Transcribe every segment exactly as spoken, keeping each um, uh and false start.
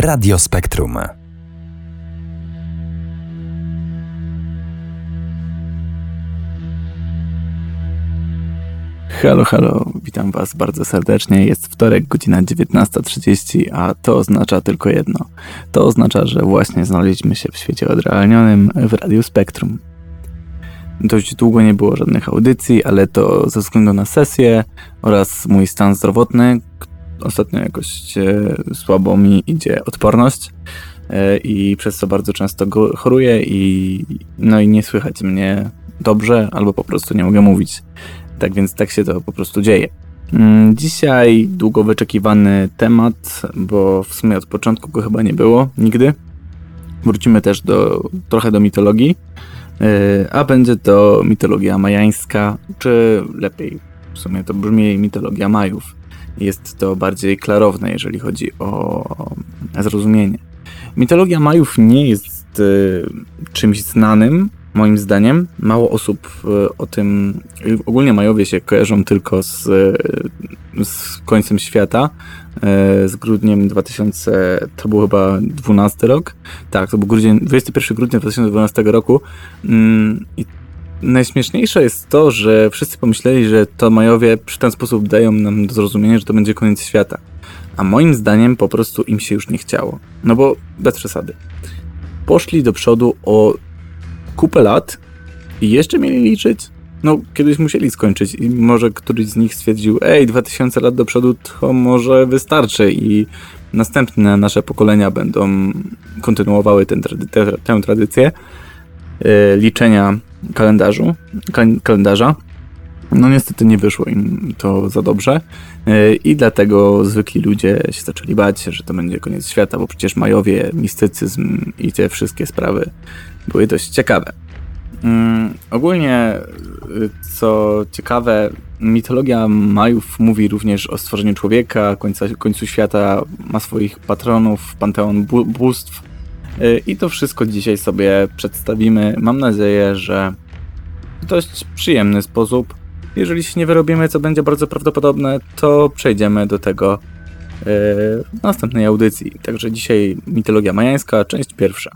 Radio Spektrum. Halo, halo, witam Was bardzo serdecznie. Jest wtorek, godzina dziewiętnasta trzydzieści, a to oznacza tylko jedno. To oznacza, że właśnie znaleźliśmy się w świecie odrealnionym w Radiu Spektrum. Dość długo nie było żadnych audycji, ale to ze względu na sesję oraz mój stan zdrowotny. Ostatnio jakoś słabo mi idzie odporność i przez co bardzo często choruję i, no i nie słychać mnie dobrze albo po prostu nie mogę mówić. Tak więc tak się to po prostu dzieje. Dzisiaj długo wyczekiwany temat, bo w sumie od początku go chyba nie było nigdy. Wrócimy też do, trochę do mitologii, a będzie to mitologia majańska, czy lepiej w sumie to brzmi mitologia Majów. Jest to bardziej klarowne, jeżeli chodzi o zrozumienie. Mitologia Majów nie jest y, czymś znanym, moim zdaniem. Mało osób y, o tym... Ogólnie Majowie się kojarzą tylko z, y, z końcem świata, y, z grudniem dwa tysiące... To był chyba dwunasty rok? Tak, to był grudzień, dwudziestego pierwszego grudnia dwa tysiące dwunastego roku. Y, Najśmieszniejsze jest to, że wszyscy pomyśleli, że to Majowie w ten sposób dają nam do zrozumienia, że to będzie koniec świata. A moim zdaniem po prostu im się już nie chciało. No bo bez przesady. Poszli do przodu o kupę lat i jeszcze mieli liczyć. No kiedyś musieli skończyć i może któryś z nich stwierdził, ej, dwa tysiące lat do przodu to może wystarczy i następne nasze pokolenia będą kontynuowały ten, te, tę tradycję yy, liczenia kalendarzu, kalendarza. No niestety nie wyszło im to za dobrze i dlatego zwykli ludzie się zaczęli bać, że to będzie koniec świata, bo przecież Majowie, mistycyzm i te wszystkie sprawy były dość ciekawe. Ogólnie, co ciekawe, mitologia Majów mówi również o stworzeniu człowieka, końca, końcu świata, ma swoich patronów, panteon bóstw. I to wszystko dzisiaj sobie przedstawimy. Mam nadzieję, że w dość przyjemny sposób. Jeżeli się nie wyrobimy, co będzie bardzo prawdopodobne, to przejdziemy do tego w yy, następnej audycji. Także dzisiaj mitologia majańska, część pierwsza.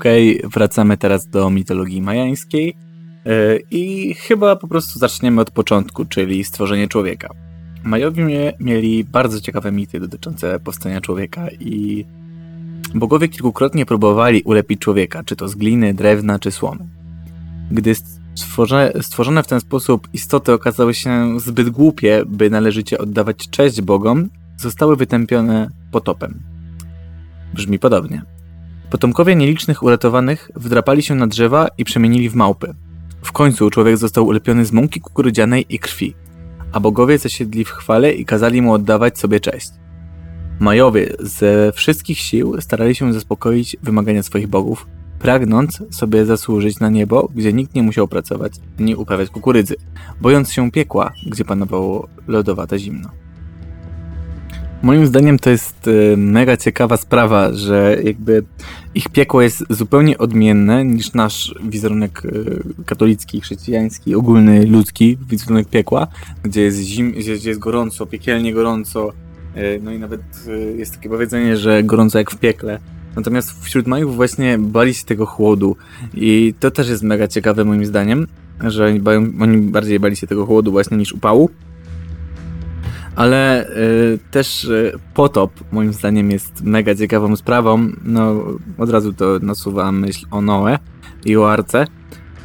Okej, okay, wracamy teraz do mitologii majańskiej yy, i chyba po prostu zaczniemy od początku, czyli stworzenie człowieka. Majowie mieli bardzo ciekawe mity dotyczące powstania człowieka i bogowie kilkukrotnie próbowali ulepić człowieka, czy to z gliny, drewna, czy słomy. Gdy stworze, stworzone w ten sposób istoty okazały się zbyt głupie, by należycie oddawać cześć bogom, zostały wytępione potopem. Brzmi podobnie. Potomkowie nielicznych uratowanych wdrapali się na drzewa i przemienili w małpy. W końcu człowiek został ulepiony z mąki kukurydzianej i krwi, a bogowie zasiedli w chwale i kazali mu oddawać sobie cześć. Majowie ze wszystkich sił starali się zaspokoić wymagania swoich bogów, pragnąc sobie zasłużyć na niebo, gdzie nikt nie musiał pracować ani uprawiać kukurydzy, bojąc się piekła, gdzie panowało lodowate zimno. Moim zdaniem to jest mega ciekawa sprawa, że jakby ich piekło jest zupełnie odmienne niż nasz wizerunek katolicki, chrześcijański, ogólny ludzki wizerunek piekła, gdzie jest, zim, gdzie jest gorąco, piekielnie gorąco, no i nawet jest takie powiedzenie, że gorąco jak w piekle. Natomiast wśród Majów właśnie bali się tego chłodu i to też jest mega ciekawe moim zdaniem, że oni bardziej bali się tego chłodu właśnie niż upału. Ale y, też y, potop moim zdaniem jest mega ciekawą sprawą. No, od razu to nasuwa myśl o Noe i o Arce,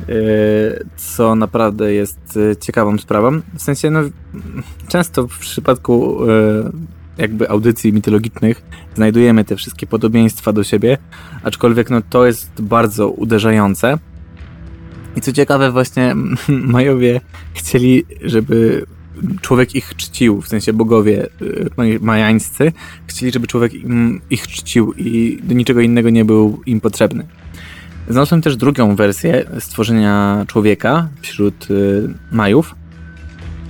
y, co naprawdę jest y, ciekawą sprawą. W sensie, no, często w przypadku y, jakby audycji mitologicznych znajdujemy te wszystkie podobieństwa do siebie, aczkolwiek no, to jest bardzo uderzające. I co ciekawe, właśnie Majowie chcieli, żeby człowiek ich czcił, w sensie bogowie majańscy chcieli, żeby człowiek ich czcił i do niczego innego nie był im potrzebny. Znalazłem też drugą wersję stworzenia człowieka wśród Majów,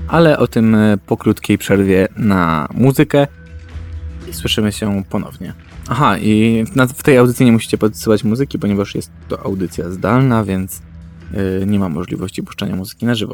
ale o tym po krótkiej przerwie na muzykę i słyszymy się ponownie. Aha, i w tej audycji nie musicie podsyłać muzyki, ponieważ jest to audycja zdalna, więc nie ma możliwości puszczania muzyki na żywo.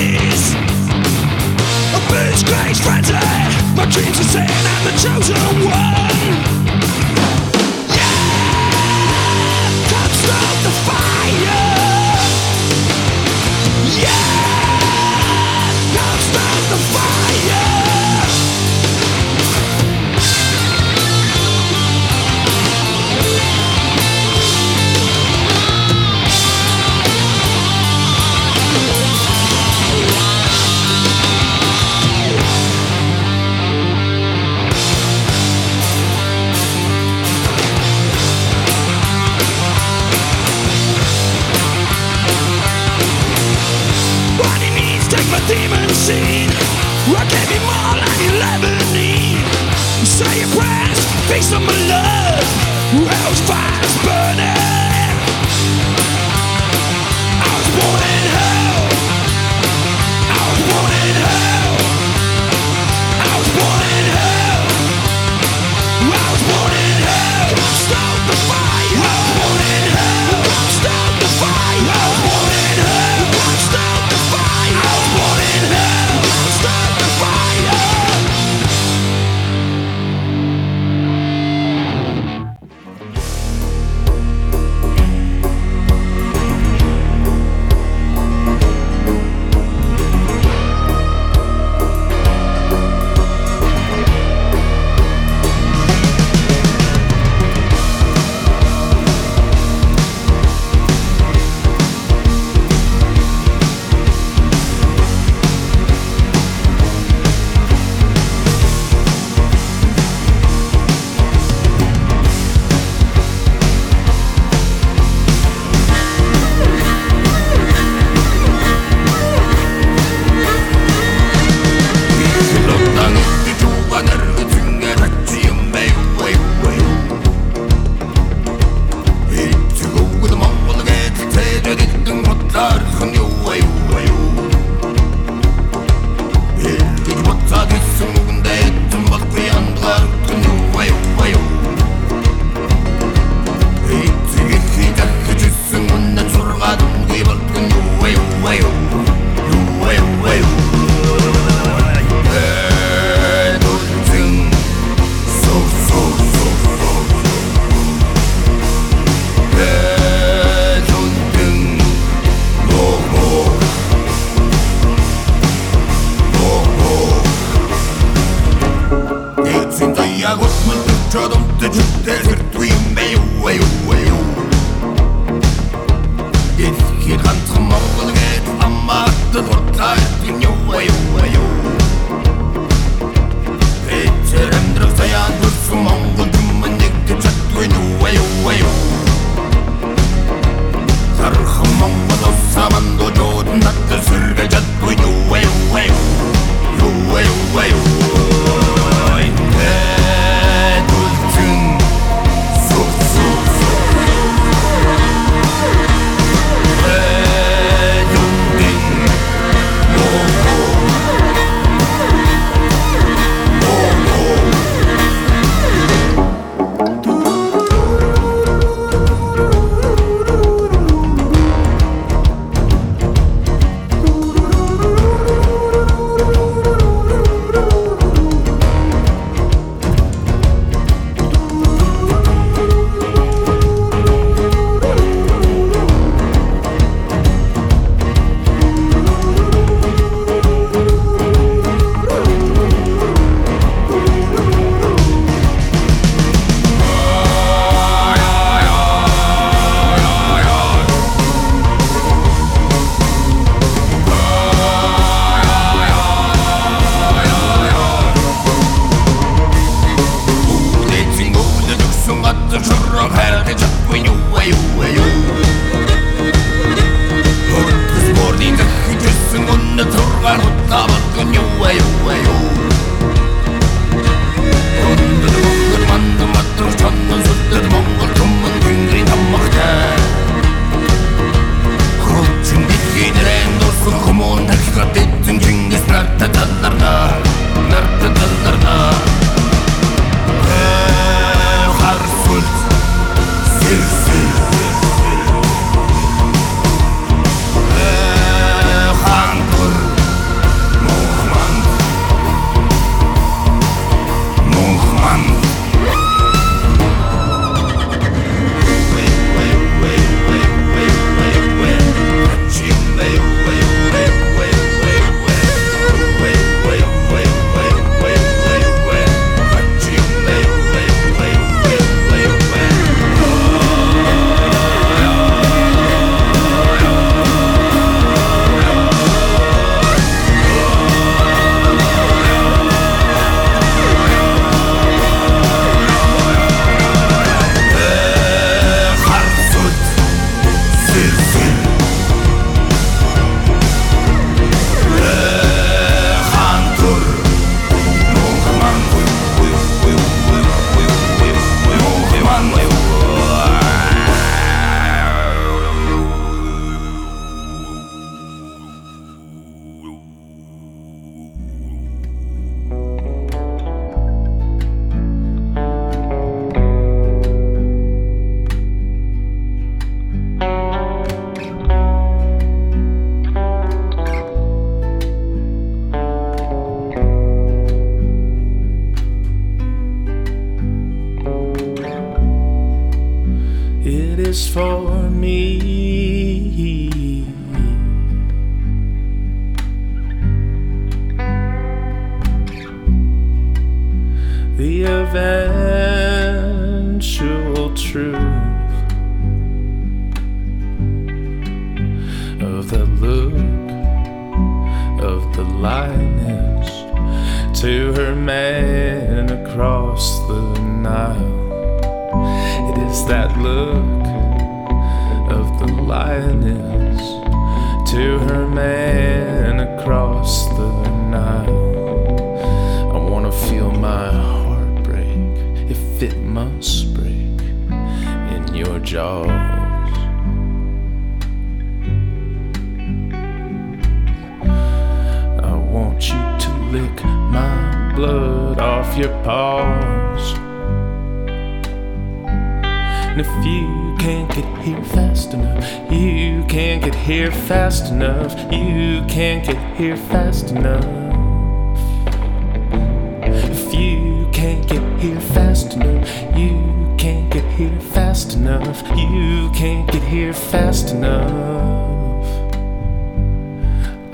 I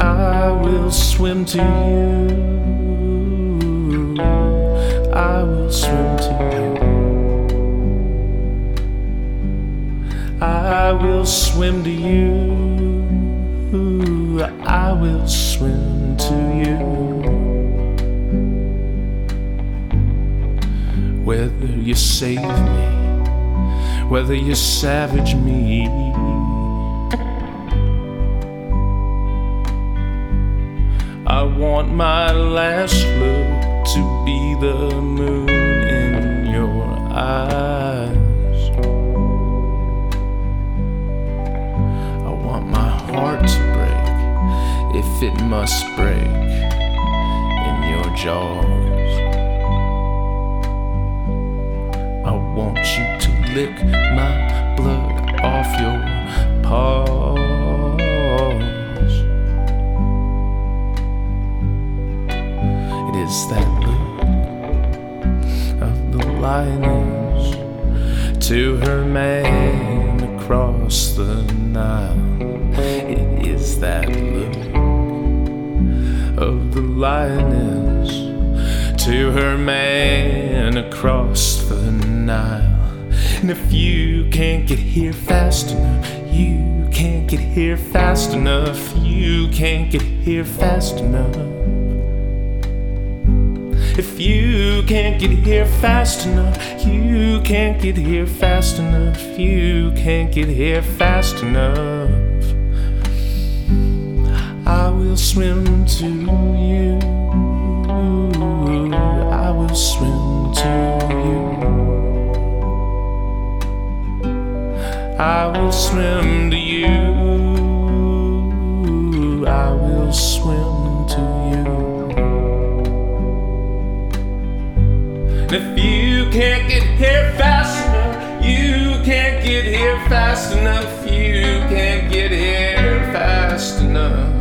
I will swim to you. will swim to you, I will swim to you. Whether you save me, whether you savage me, I want my last look to be the moon in your eyes. I want my heart to break, if it must break, in your jaws. I want you to lick my blood off your paws. It's that look of the lioness to her man across the Nile. It is that look of the lioness to her man across the Nile. And if you can't get here fast enough, you can't get here fast enough, you can't get here fast enough. If you can't get here fast enough, you can't get here fast enough, you can't get here fast enough, I will swim to you, I will swim to you, I will swim to you, I will swim to you. If you can't get here fast enough, you can't get here fast enough, you can't get here fast enough.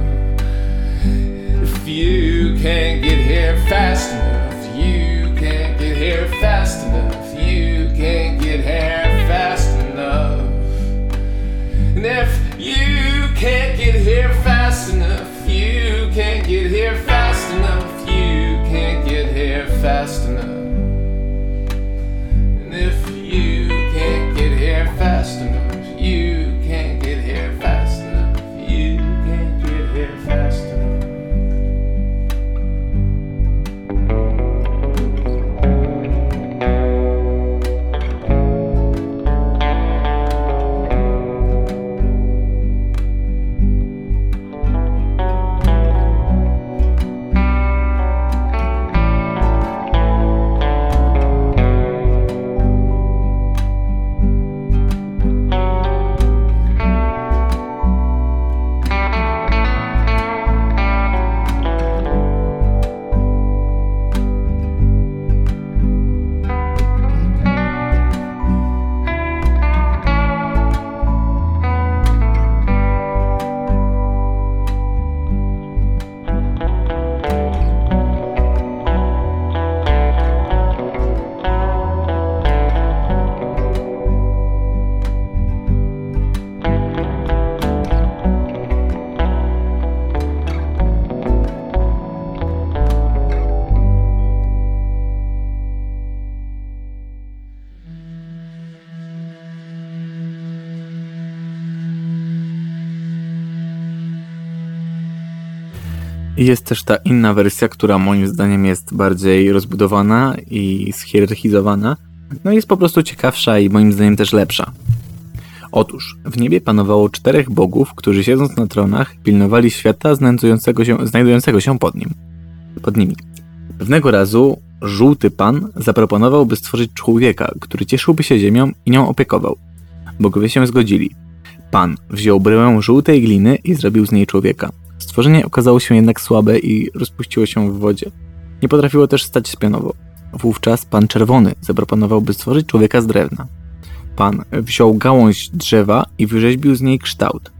If you can't get here fast enough, you can't get here fast enough, you can't get here fast enough. And if you can't get here fast enough, you can't get here fast enough, you can't get here fast enough. If you can't get here fast enough, you can't get here fast enough, you can't get here fast enough. Jest też ta inna wersja, która moim zdaniem jest bardziej rozbudowana i schierarchizowana, no i jest po prostu ciekawsza i moim zdaniem też lepsza. Otóż w niebie panowało czterech bogów, którzy siedząc na tronach pilnowali świata znajdującego się, znajdującego się pod nim. pod nimi. Pewnego razu żółty pan zaproponował, by stworzyć człowieka, który cieszyłby się ziemią i nią opiekował. Bogowie się zgodzili. Pan wziął bryłę żółtej gliny i zrobił z niej człowieka. Stworzenie okazało się jednak słabe i rozpuściło się w wodzie. Nie potrafiło też stać spionowo. Wówczas pan czerwony zaproponował, by stworzyć człowieka z drewna. Pan wziął gałąź drzewa i wyrzeźbił z niej kształt.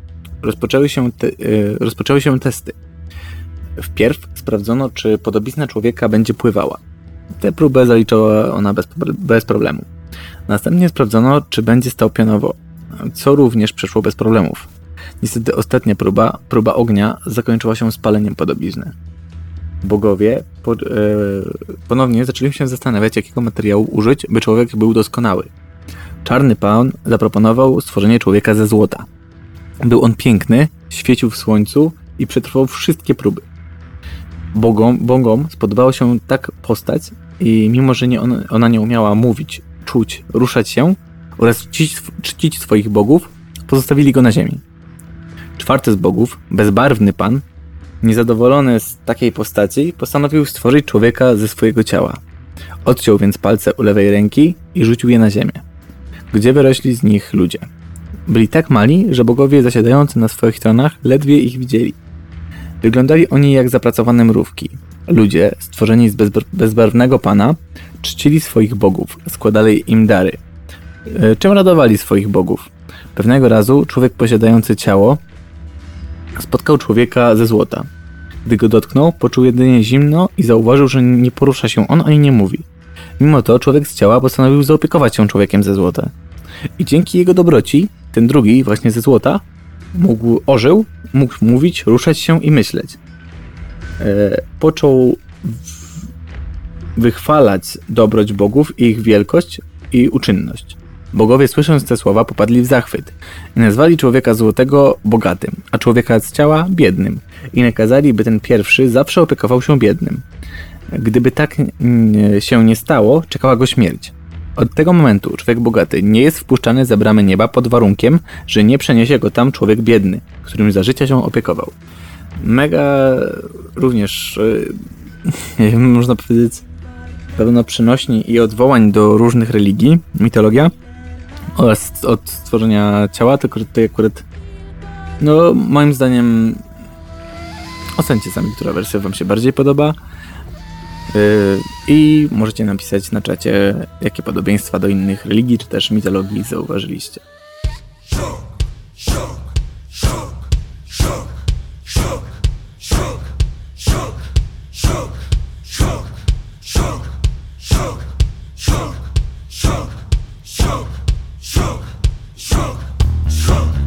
Rozpoczęły się, te, yy, rozpoczęły się testy. Wpierw sprawdzono, czy podobizna człowieka będzie pływała. Tę próbę zaliczyła ona bez, bez problemu. Następnie sprawdzono, czy będzie stał pionowo, co również przeszło bez problemów. Niestety ostatnia próba, próba ognia, zakończyła się spaleniem podobizny. Bogowie po, yy, ponownie zaczęli się zastanawiać, jakiego materiału użyć, by człowiek był doskonały. Czarny Pan zaproponował stworzenie człowieka ze złota. Był on piękny, świecił w słońcu i przetrwał wszystkie próby. Bogom, bogom spodobała się tak postać i mimo, że nie on, ona nie umiała mówić, czuć, ruszać się oraz czcić, czcić swoich bogów, pozostawili go na ziemi. Czwarty z bogów, bezbarwny pan, niezadowolony z takiej postaci, postanowił stworzyć człowieka ze swojego ciała. Odciął więc palce u lewej ręki i rzucił je na ziemię, gdzie wyrośli z nich ludzie. Byli tak mali, że bogowie zasiadający na swoich tronach ledwie ich widzieli. Wyglądali oni jak zapracowane mrówki. Ludzie, stworzeni z bezb- bezbarwnego pana, czcili swoich bogów, składali im dary. Czym radowali swoich bogów? Pewnego razu człowiek posiadający ciało spotkał człowieka ze złota. Gdy go dotknął, poczuł jedynie zimno i zauważył, że nie porusza się on ani nie mówi. Mimo to człowiek z ciała postanowił zaopiekować się człowiekiem ze złota. I dzięki jego dobroci, ten drugi, właśnie ze złota, mógł ożył, mógł mówić, ruszać się i myśleć. E, począł w... wychwalać dobroć bogów i ich wielkość i uczynność. Bogowie, słysząc te słowa, popadli w zachwyt i nazwali człowieka złotego bogatym, a człowieka z ciała biednym i nakazali, by ten pierwszy zawsze opiekował się biednym. Gdyby tak się nie stało, czekała go śmierć. Od tego momentu człowiek bogaty nie jest wpuszczany za bramy nieba pod warunkiem, że nie przeniesie go tam człowiek biedny, którym za życia się opiekował. Mega również, nie wiem, można powiedzieć, pełno przenośni i odwołań do różnych religii, mitologia oraz od stworzenia ciała, tylko że tutaj akurat, no moim zdaniem, ocencie sami, która wersja wam się bardziej podoba. I możecie napisać na czacie, jakie podobieństwa do innych religii, czy też mitologii zauważyliście. Szok, szok, szok, szok, szok, szok, szok, szok, szok, szok, szok, szok, szok, szok, szok, szok, szok, szok, szok, szok, szok, szok, szok, szok.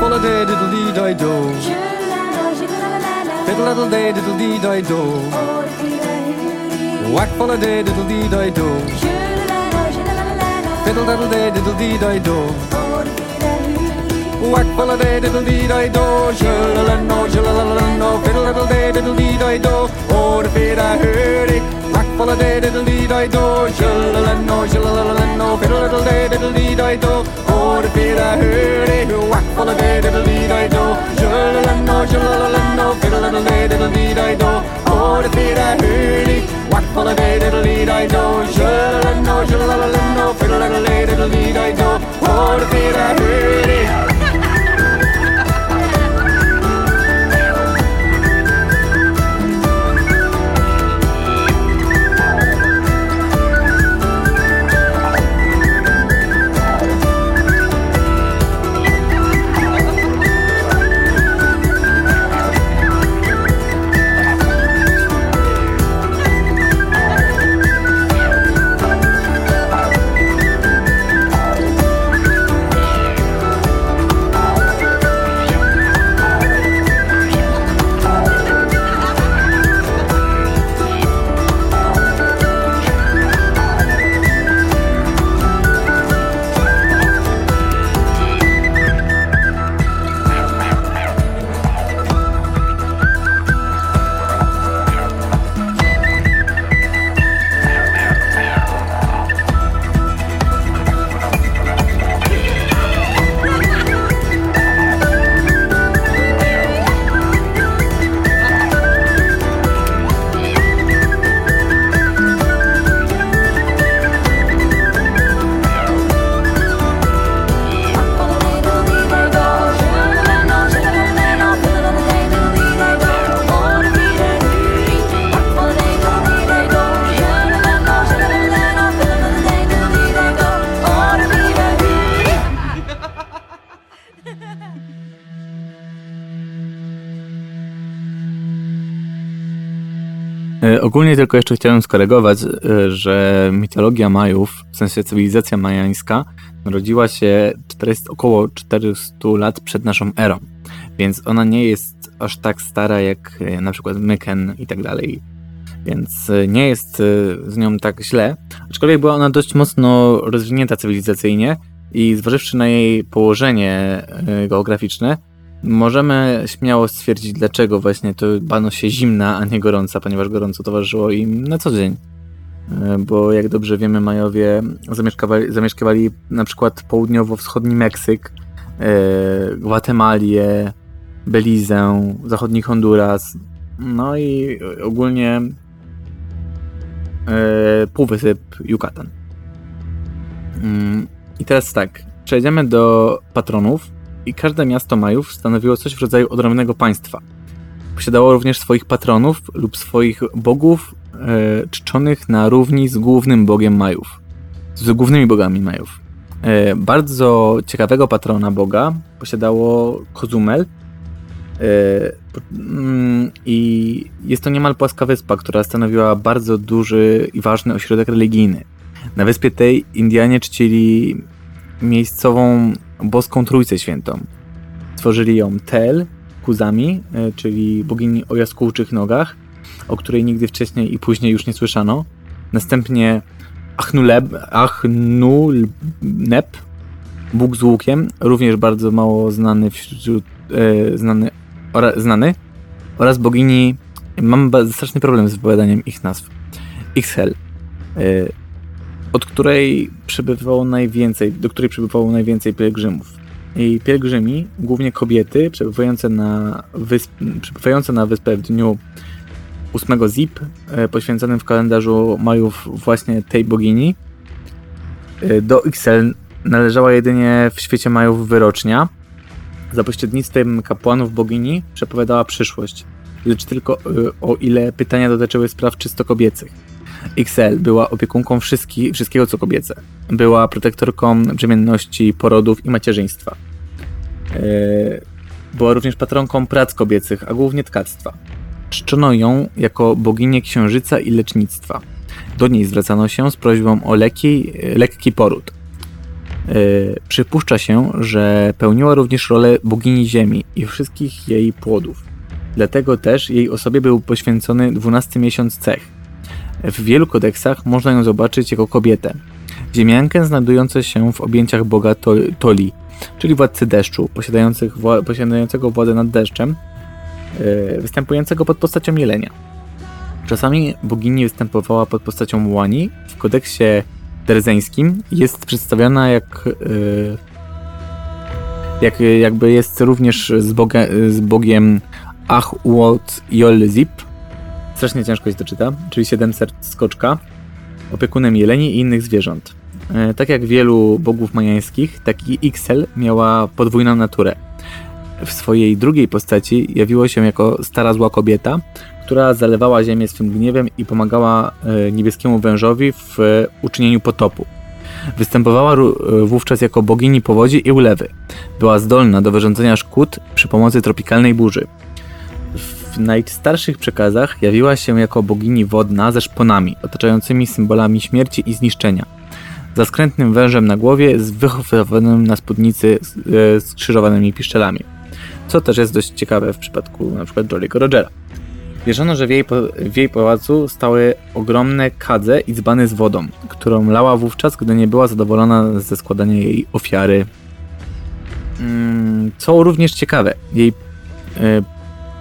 Hola day diddle dee doy do. Diddle diddle day diddle dee doy do. Whack hola day diddle dee doy do. Diddle diddle day diddle dee doy do. Whack hola day diddle dee doy do. Jololano jololano. Diddle diddle day diddle dee doy do. Oh, the feet I heard it. Whack day diddle dee doy do. Jololano jololano. Diddle diddle day diddle dee doy do. Oh, the feet I heard it. Whack day diddle dee doy do. Jololano jololano. Diddle day diddle dee doy do. Oh, the feet I heard it. Whack day diddle dee doy do. Jololano jololano. Diddle day diddle dee doy do. Oh, the feet I heard it. Ogólnie tylko jeszcze chciałem skorygować, że mitologia Majów, w sensie cywilizacja majańska, narodziła się czterysta, około czterysta lat przed naszą erą, więc ona nie jest aż tak stara jak na przykład Myken i tak dalej, więc nie jest z nią tak źle, aczkolwiek była ona dość mocno rozwinięta cywilizacyjnie i zważywszy na jej położenie geograficzne, możemy śmiało stwierdzić, dlaczego właśnie to bano się zimna, a nie gorąca, ponieważ gorąco towarzyszyło im na co dzień. Bo jak dobrze wiemy, Majowie zamieszkiwali, zamieszkiwali na przykład południowo-wschodni Meksyk, Gwatemalię, Belizę, zachodni Honduras, no i ogólnie półwysyp Yucatan. I teraz tak, przejdziemy do patronów. I każde miasto Majów stanowiło coś w rodzaju odrębnego państwa. Posiadało również swoich patronów lub swoich bogów e, czczonych na równi z głównym bogiem Majów. Z głównymi bogami Majów. E, bardzo ciekawego patrona boga posiadało Kozumel. E, mm, I jest to niemal płaska wyspa, która stanowiła bardzo duży i ważny ośrodek religijny. Na wyspie tej Indianie czcili miejscową boską Trójcę Świętą. Tworzyli ją Tel, Kuzami, czyli bogini o jaskółczych nogach, o której nigdy wcześniej i później już nie słyszano. Następnie Ahnuleb, Ahnuleb, bóg z łukiem, również bardzo mało znany, wśród, e, znany, ora, znany oraz bogini, mam ba- straszny problem z wypowiadaniem ich nazw, Ixchel, e, od której przybywało najwięcej, do której przybywało najwięcej pielgrzymów. I pielgrzymi, głównie kobiety, przebywające na, wysp- przebywające na wyspę w dniu ósmego zip, poświęconym w kalendarzu Majów właśnie tej bogini. Do Ixchel należała jedynie w świecie Majów wyrocznia. Za pośrednictwem kapłanów bogini przepowiadała przyszłość, lecz tylko o ile pytania dotyczyły spraw czysto kobiecych. Ixchel była opiekunką wszystkich, wszystkiego co kobiece. Była protektorką brzemienności, porodów i macierzyństwa. Była również patronką prac kobiecych, a głównie tkactwa. Czczono ją jako boginię księżyca i lecznictwa. Do niej zwracano się z prośbą o leki, lekki poród. Przypuszcza się, że pełniła również rolę bogini ziemi i wszystkich jej płodów. Dlatego też jej osobie był poświęcony dwunasty miesiąc cech. W wielu kodeksach można ją zobaczyć jako kobietę. Ziemiankę znajdującą się w objęciach boga Toli, czyli władcy deszczu, posiadającego władzę nad deszczem, występującego pod postacią jelenia. Czasami bogini występowała pod postacią Wani. W kodeksie derzeńskim jest przedstawiona jak, jak jakby jest również z, boga, z bogiem Ach-uot-jol-zip. Strasznie ciężko się to czyta, czyli siedem serc skoczka, opiekunem jeleni i innych zwierząt. Tak jak wielu bogów majańskich, taki Ixchel miała podwójną naturę. W swojej drugiej postaci jawiło się jako stara zła kobieta, która zalewała ziemię swym gniewem i pomagała niebieskiemu wężowi w uczynieniu potopu. Występowała wówczas jako bogini powodzi i ulewy. Była zdolna do wyrządzenia szkód przy pomocy tropikalnej burzy. W najstarszych przekazach jawiła się jako bogini wodna ze szponami, otaczającymi symbolami śmierci i zniszczenia. Za skrętnym wężem na głowie z wyhofowanym na spódnicy skrzyżowanymi piszczelami. Co też jest dość ciekawe w przypadku np. Jolly'ego Rogera. Wierzono, że w jej, w jej pałacu stały ogromne kadze i dzbany z wodą, którą lała wówczas, gdy nie była zadowolona ze składania jej ofiary. Co również ciekawe, jej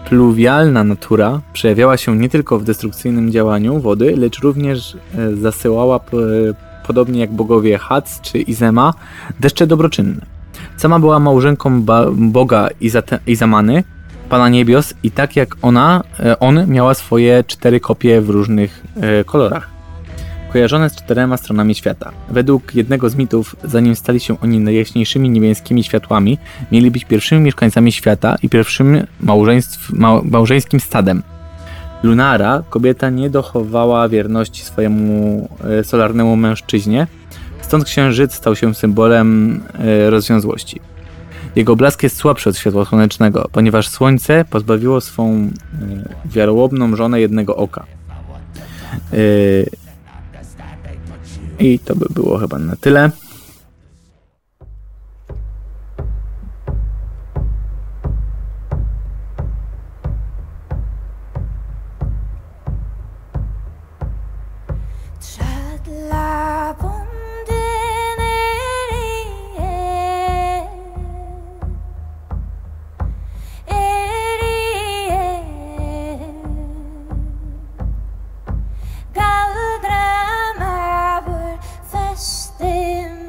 pluwialna natura przejawiała się nie tylko w destrukcyjnym działaniu wody, lecz również zasyłała, podobnie jak bogowie Hatz czy Izema, deszcze dobroczynne. Sama była małżonką ba- boga Izate- Izamany, Pana Niebios, i tak jak ona, on miała swoje cztery kopie w różnych e, kolorach, kojarzone z czterema stronami świata. Według jednego z mitów, zanim stali się oni najjaśniejszymi niebieskimi światłami, mieli być pierwszymi mieszkańcami świata i pierwszym małżeństw, ma, małżeńskim stadem. Lunara, kobieta nie dochowała wierności swojemu e, solarnemu mężczyźnie, stąd księżyc stał się symbolem e, rozwiązłości. Jego blask jest słabszy od światła słonecznego, ponieważ słońce pozbawiło swą y, wiarołomną żonę jednego oka. Y, I to by było chyba na tyle. Them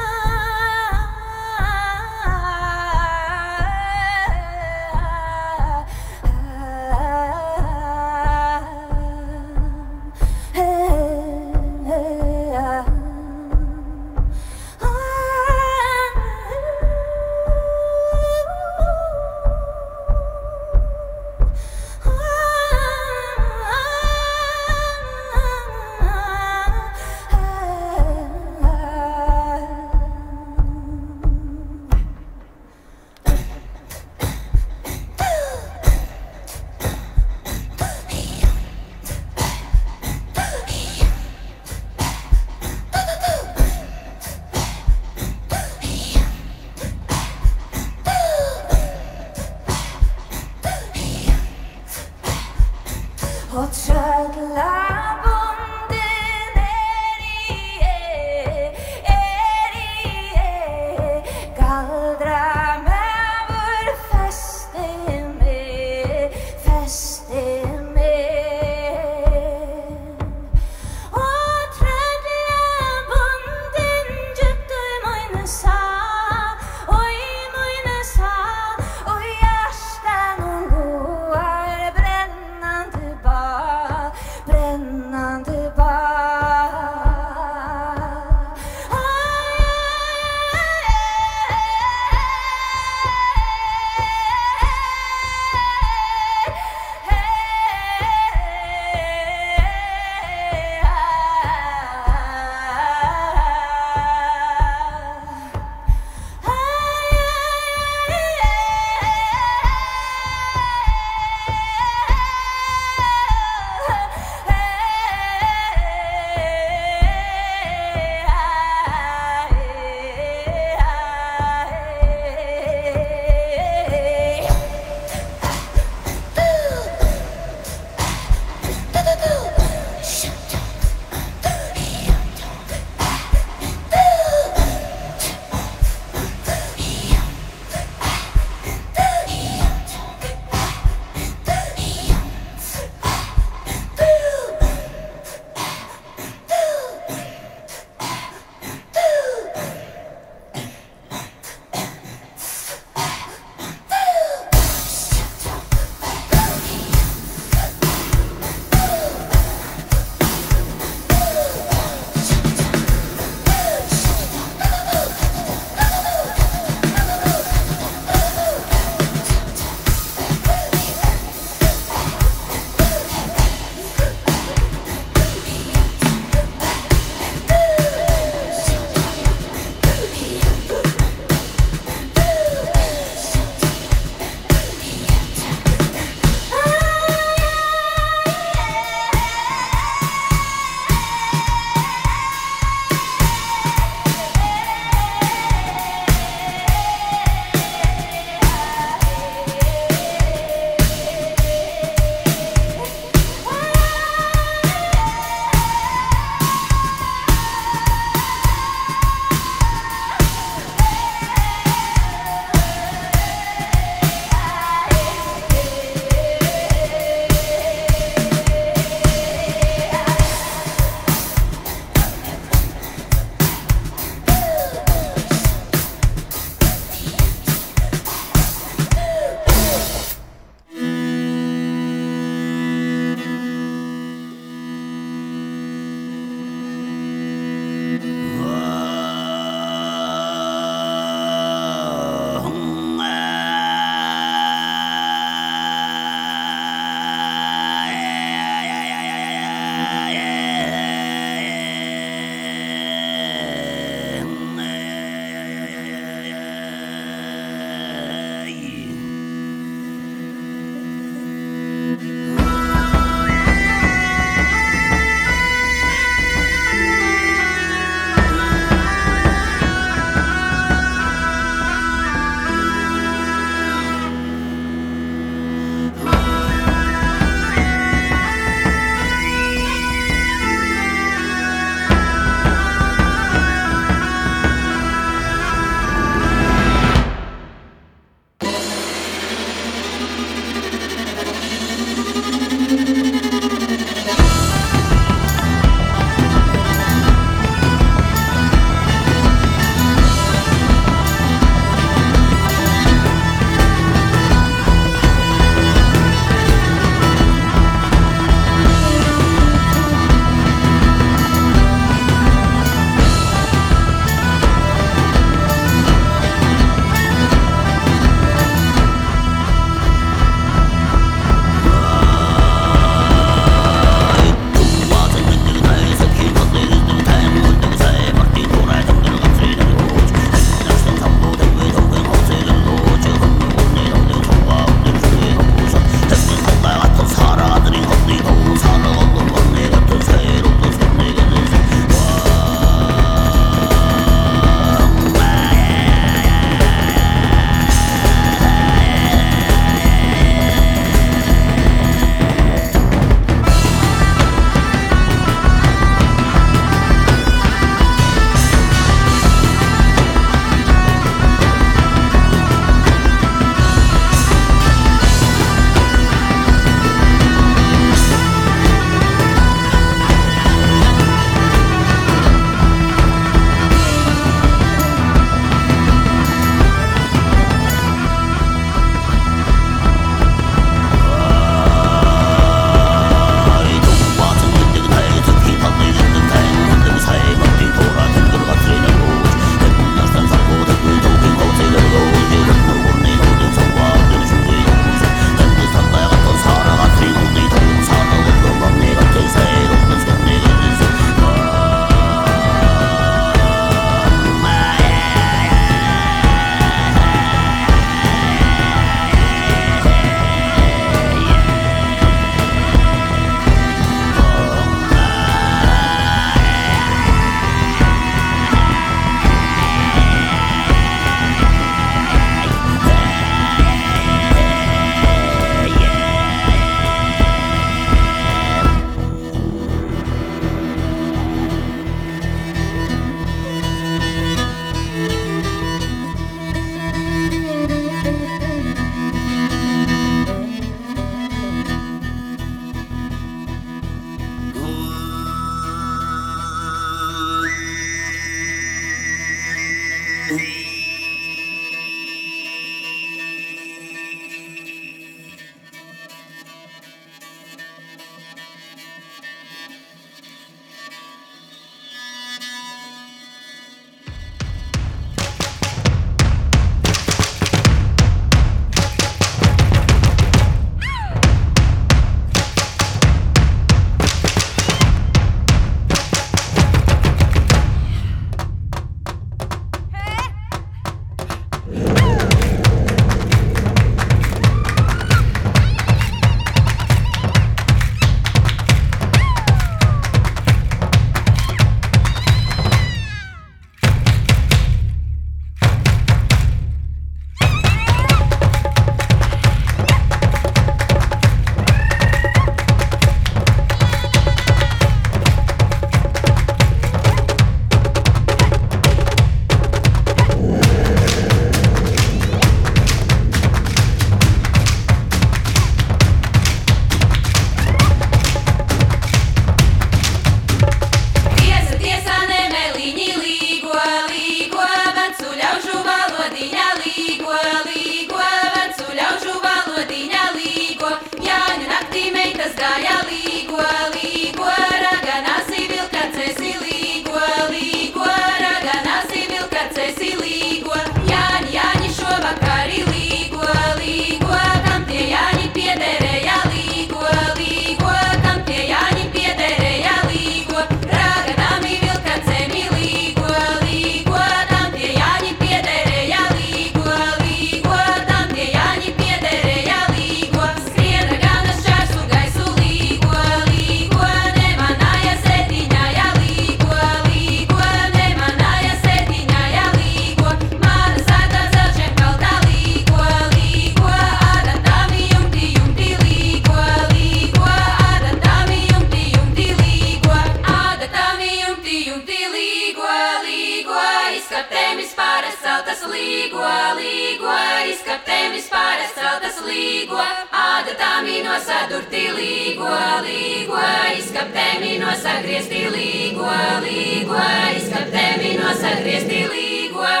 captemis para saltas língua, língua, is captemis para saltas língua, adataminos adurti língua, língua, is capteminos agriesti língua, língua, is capteminos agriesti língua.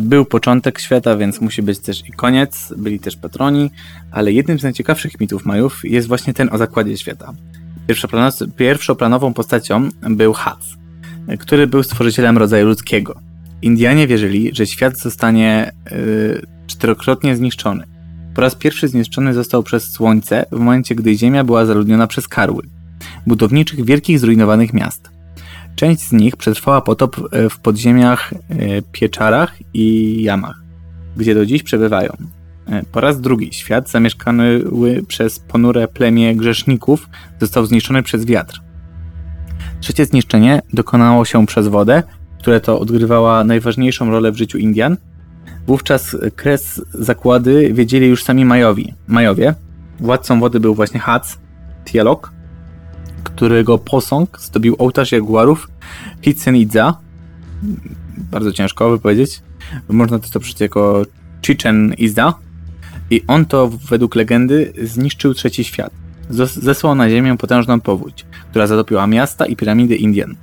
Był początek świata, więc musi być też i koniec, byli też patroni, ale jednym z najciekawszych mitów Majów jest właśnie ten o zakładzie świata. Pierwszoplanową postacią był Hatz, który był stworzycielem rodzaju ludzkiego. Indianie wierzyli, że świat zostanie yy, czterokrotnie zniszczony. Po raz pierwszy zniszczony został przez słońce w momencie, gdy ziemia była zaludniona przez karły, budowniczych wielkich zrujnowanych miast. Część z nich przetrwała potop w podziemiach, pieczarach i jamach, gdzie do dziś przebywają. Po raz drugi świat zamieszkany przez ponure plemię grzeszników został zniszczony przez wiatr. Trzecie zniszczenie dokonało się przez wodę, która to odgrywała najważniejszą rolę w życiu Indian. Wówczas kres zakłady wiedzieli już sami Majowi. Majowie. Władcą wody był właśnie Hatz, Tielok, którego posąg zdobił ołtarz jaguarów Chichen Itza. Bardzo ciężko wypowiedzieć. Można też to przeczytać jako Chichen Itza. I on to, według legendy, zniszczył trzeci świat. Zesłał na ziemię potężną powódź, która zatopiła miasta i piramidy Indian.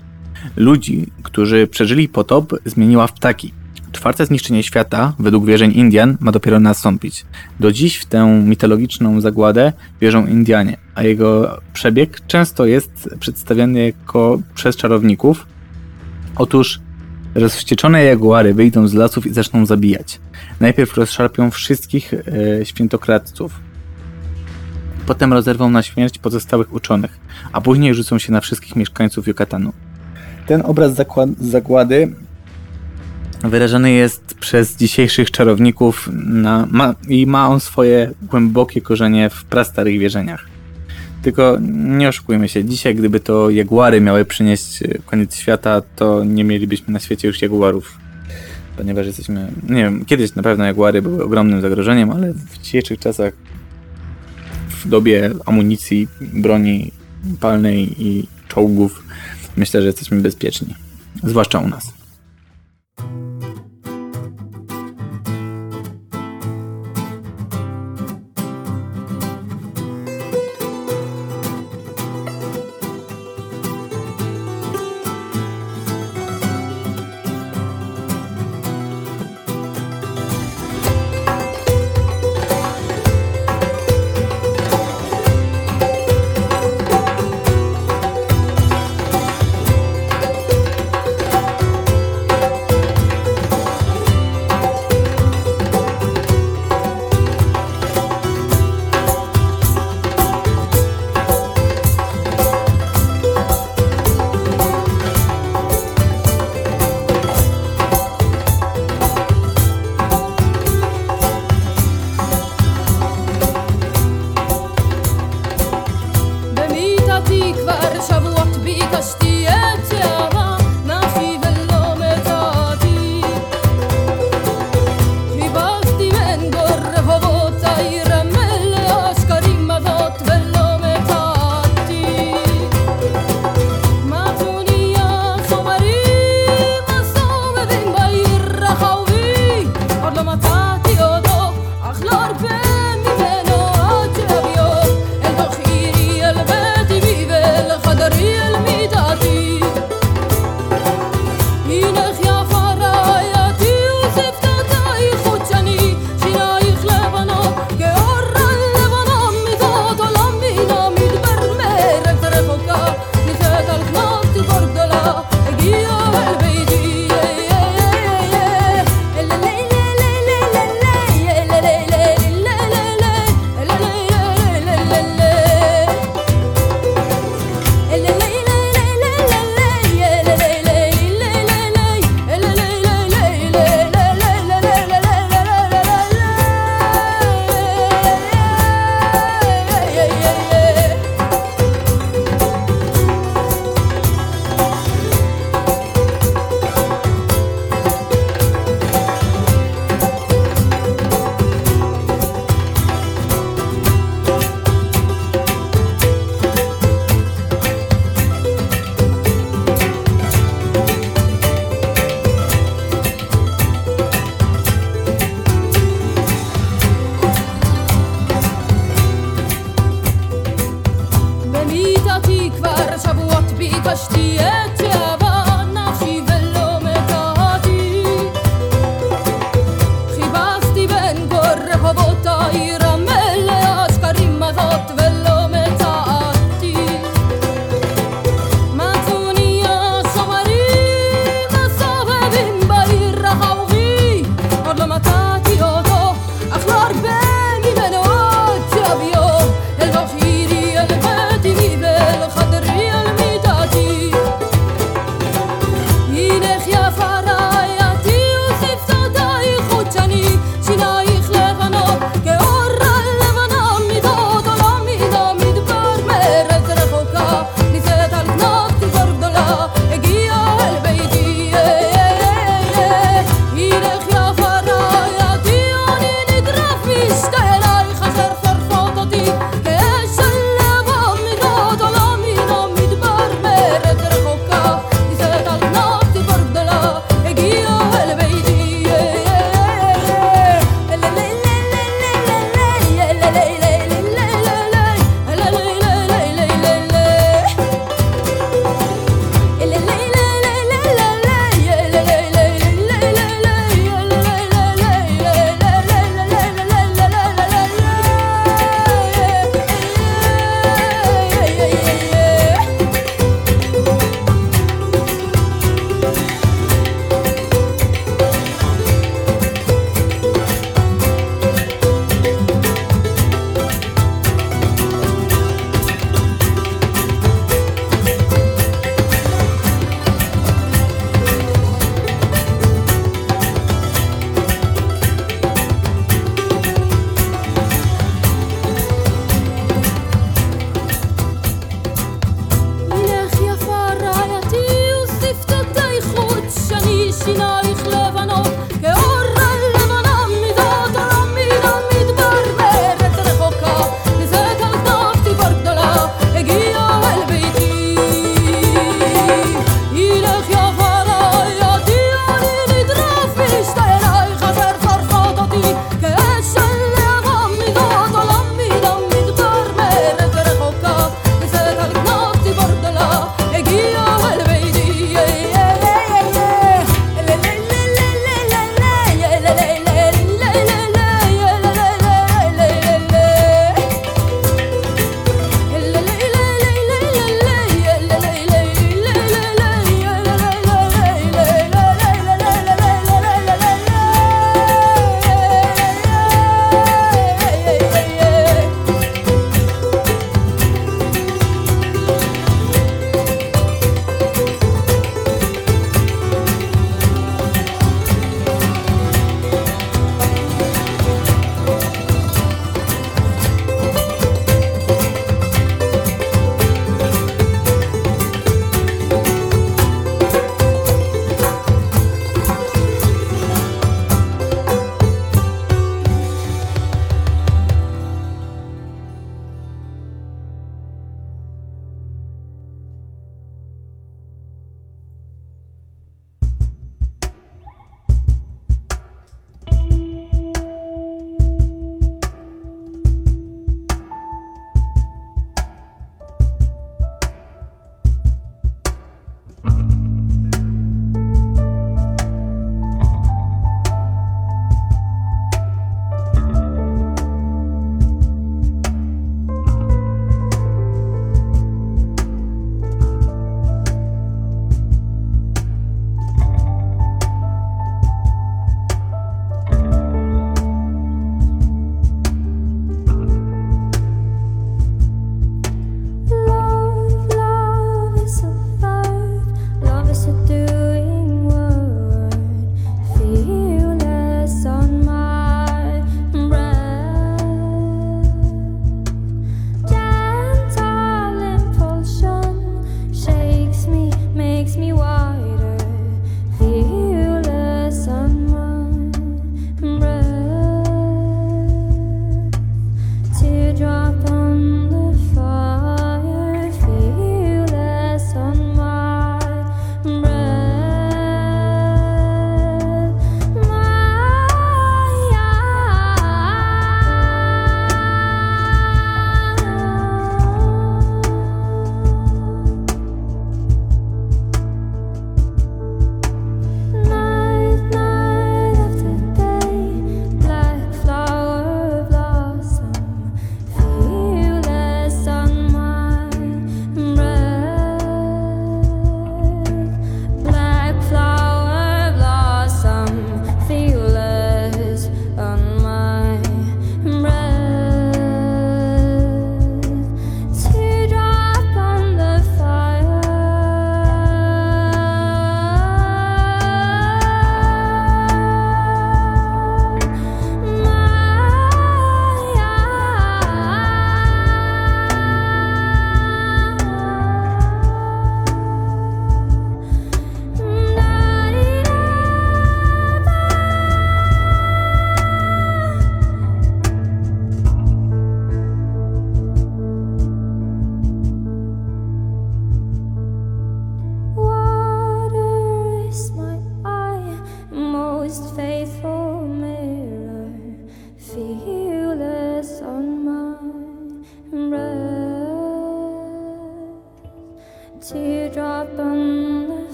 Ludzi, którzy przeżyli potop, zmieniła w ptaki. Czwarte zniszczenie świata, według wierzeń Indian, ma dopiero nastąpić. Do dziś w tę mitologiczną zagładę wierzą Indianie, a jego przebieg często jest przedstawiany jako przez czarowników. Otóż rozwścieczone jaguary wyjdą z lasów i zaczną zabijać. Najpierw rozszarpią wszystkich e, świętokradców. Potem rozerwą na śmierć pozostałych uczonych, a później rzucą się na wszystkich mieszkańców Yucatanu. Ten obraz zakła- zagłady wyrażany jest przez dzisiejszych czarowników na, ma, i ma on swoje głębokie korzenie w prastarych wierzeniach. Tylko nie oszukujmy się, dzisiaj gdyby to jaguary miały przynieść koniec świata, to nie mielibyśmy na świecie już jaguarów. Ponieważ jesteśmy, nie wiem, kiedyś na pewno jaguary były ogromnym zagrożeniem, ale w dzisiejszych czasach, w dobie amunicji, broni palnej i czołgów, myślę, że jesteśmy bezpieczni. Zwłaszcza u nas.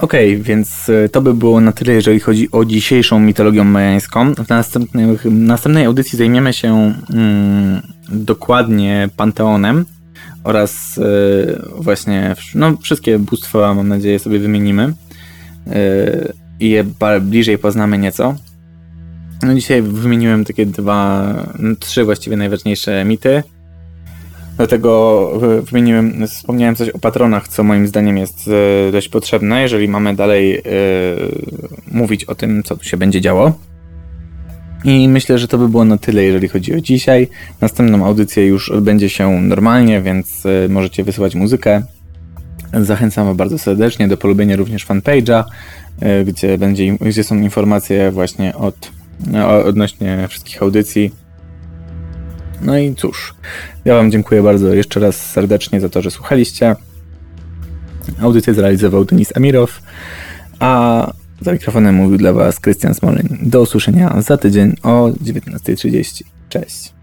Okej, okay, więc to by było na tyle, jeżeli chodzi o dzisiejszą mitologię majańską. W następnej, w następnej audycji zajmiemy się mm, dokładnie panteonem oraz y, właśnie no, wszystkie bóstwa, mam nadzieję, sobie wymienimy i y, je bliżej poznamy nieco. No dzisiaj wymieniłem takie dwa, trzy właściwie najważniejsze mity. Dlatego wymieniłem, wspomniałem coś o patronach, co moim zdaniem jest dość potrzebne, jeżeli mamy dalej yy, mówić o tym, co tu się będzie działo. I myślę, że to by było na tyle, jeżeli chodzi o dzisiaj. Następną audycję już odbędzie się normalnie, więc możecie wysyłać muzykę. Zachęcam bardzo serdecznie do polubienia również fanpage'a, yy, gdzie, będzie, gdzie są informacje właśnie od, no, odnośnie wszystkich audycji. No i cóż, ja Wam dziękuję bardzo jeszcze raz serdecznie za to, że słuchaliście. Audycję zrealizował Denis Amirow, a za mikrofonem mówił dla Was Krystian Smoleń. Do usłyszenia za tydzień o dziewiętnasta trzydzieści. Cześć!